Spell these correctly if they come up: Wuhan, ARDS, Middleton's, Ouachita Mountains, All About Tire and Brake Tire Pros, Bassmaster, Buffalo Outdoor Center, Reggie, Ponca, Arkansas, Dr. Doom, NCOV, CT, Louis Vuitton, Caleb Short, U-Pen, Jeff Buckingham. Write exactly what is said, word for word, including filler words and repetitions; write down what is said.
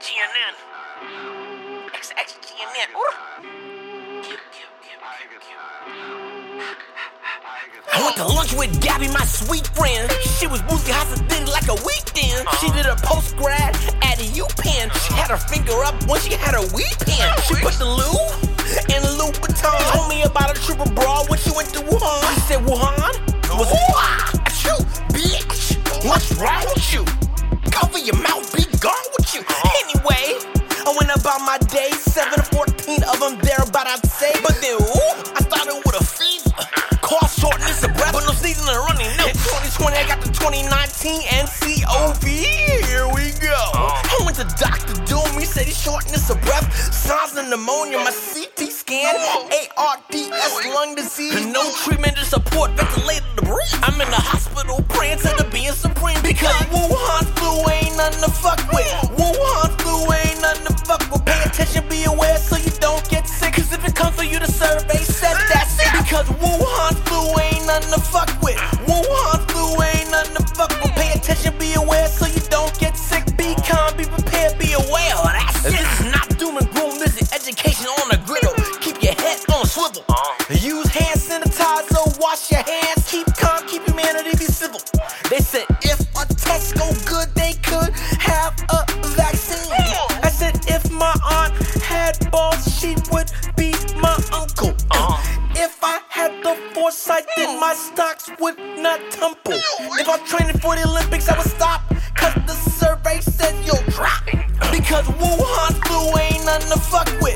T N N. X X T N N. I went to lunch with Gabby, my sweet friend. She was boozy hot and thin like a weekend. She did her post-grad at a U-Pen. She had her finger up when she had her weekend. She put the lube in a Louis Vuitton. Told me about a trip abroad when she went to Wuhan. I said, Wuhan? Was Wuhan? Achoo, bitch. What's wrong with you? Cover your mouth, be gone with you. Anyway, I went about my day, seven to fourteen of them thereabout, I'd say. But then, ooh, I started with a fever, cough, shortness of breath, but no season of running. No. In twenty twenty, I got the twenty nineteen N C O V. Here we go. I went to Doctor Doom, he said he's shortness of breath, signs of pneumonia, my C T scan, A R D S lung disease, no treatment to support ventilator to breathe. I'm in the hospital praying to the being supreme because Wuhan flu ain't nothing to fuck with. Wuhan flu ain't nothing to fuck with. Pay attention, be aware so you don't get sick. Cause if it comes for you, the survey says that's it. Because Wuhan flu ain't nothing to fuck with. Wuhan flu ain't nothing to fuck with. Pay attention, be aware so you don't get sick. Be calm, be prepared, be aware. That's it. This is not doom and gloom, this is education on the griddle. Keep your head on swivel. Use hand sanitizer, wash your hands. Keep calm, keep humanity, be civil. They said if a test go good, they could have a vaccine. I said if my aunt had balls, she would be my uncle. If I had the foresight, then my stocks would not tumble. If I'm training for the Olympics, I would stop. Cause the survey said you'll drop. Because Wuhan flu ain't nothing to fuck with.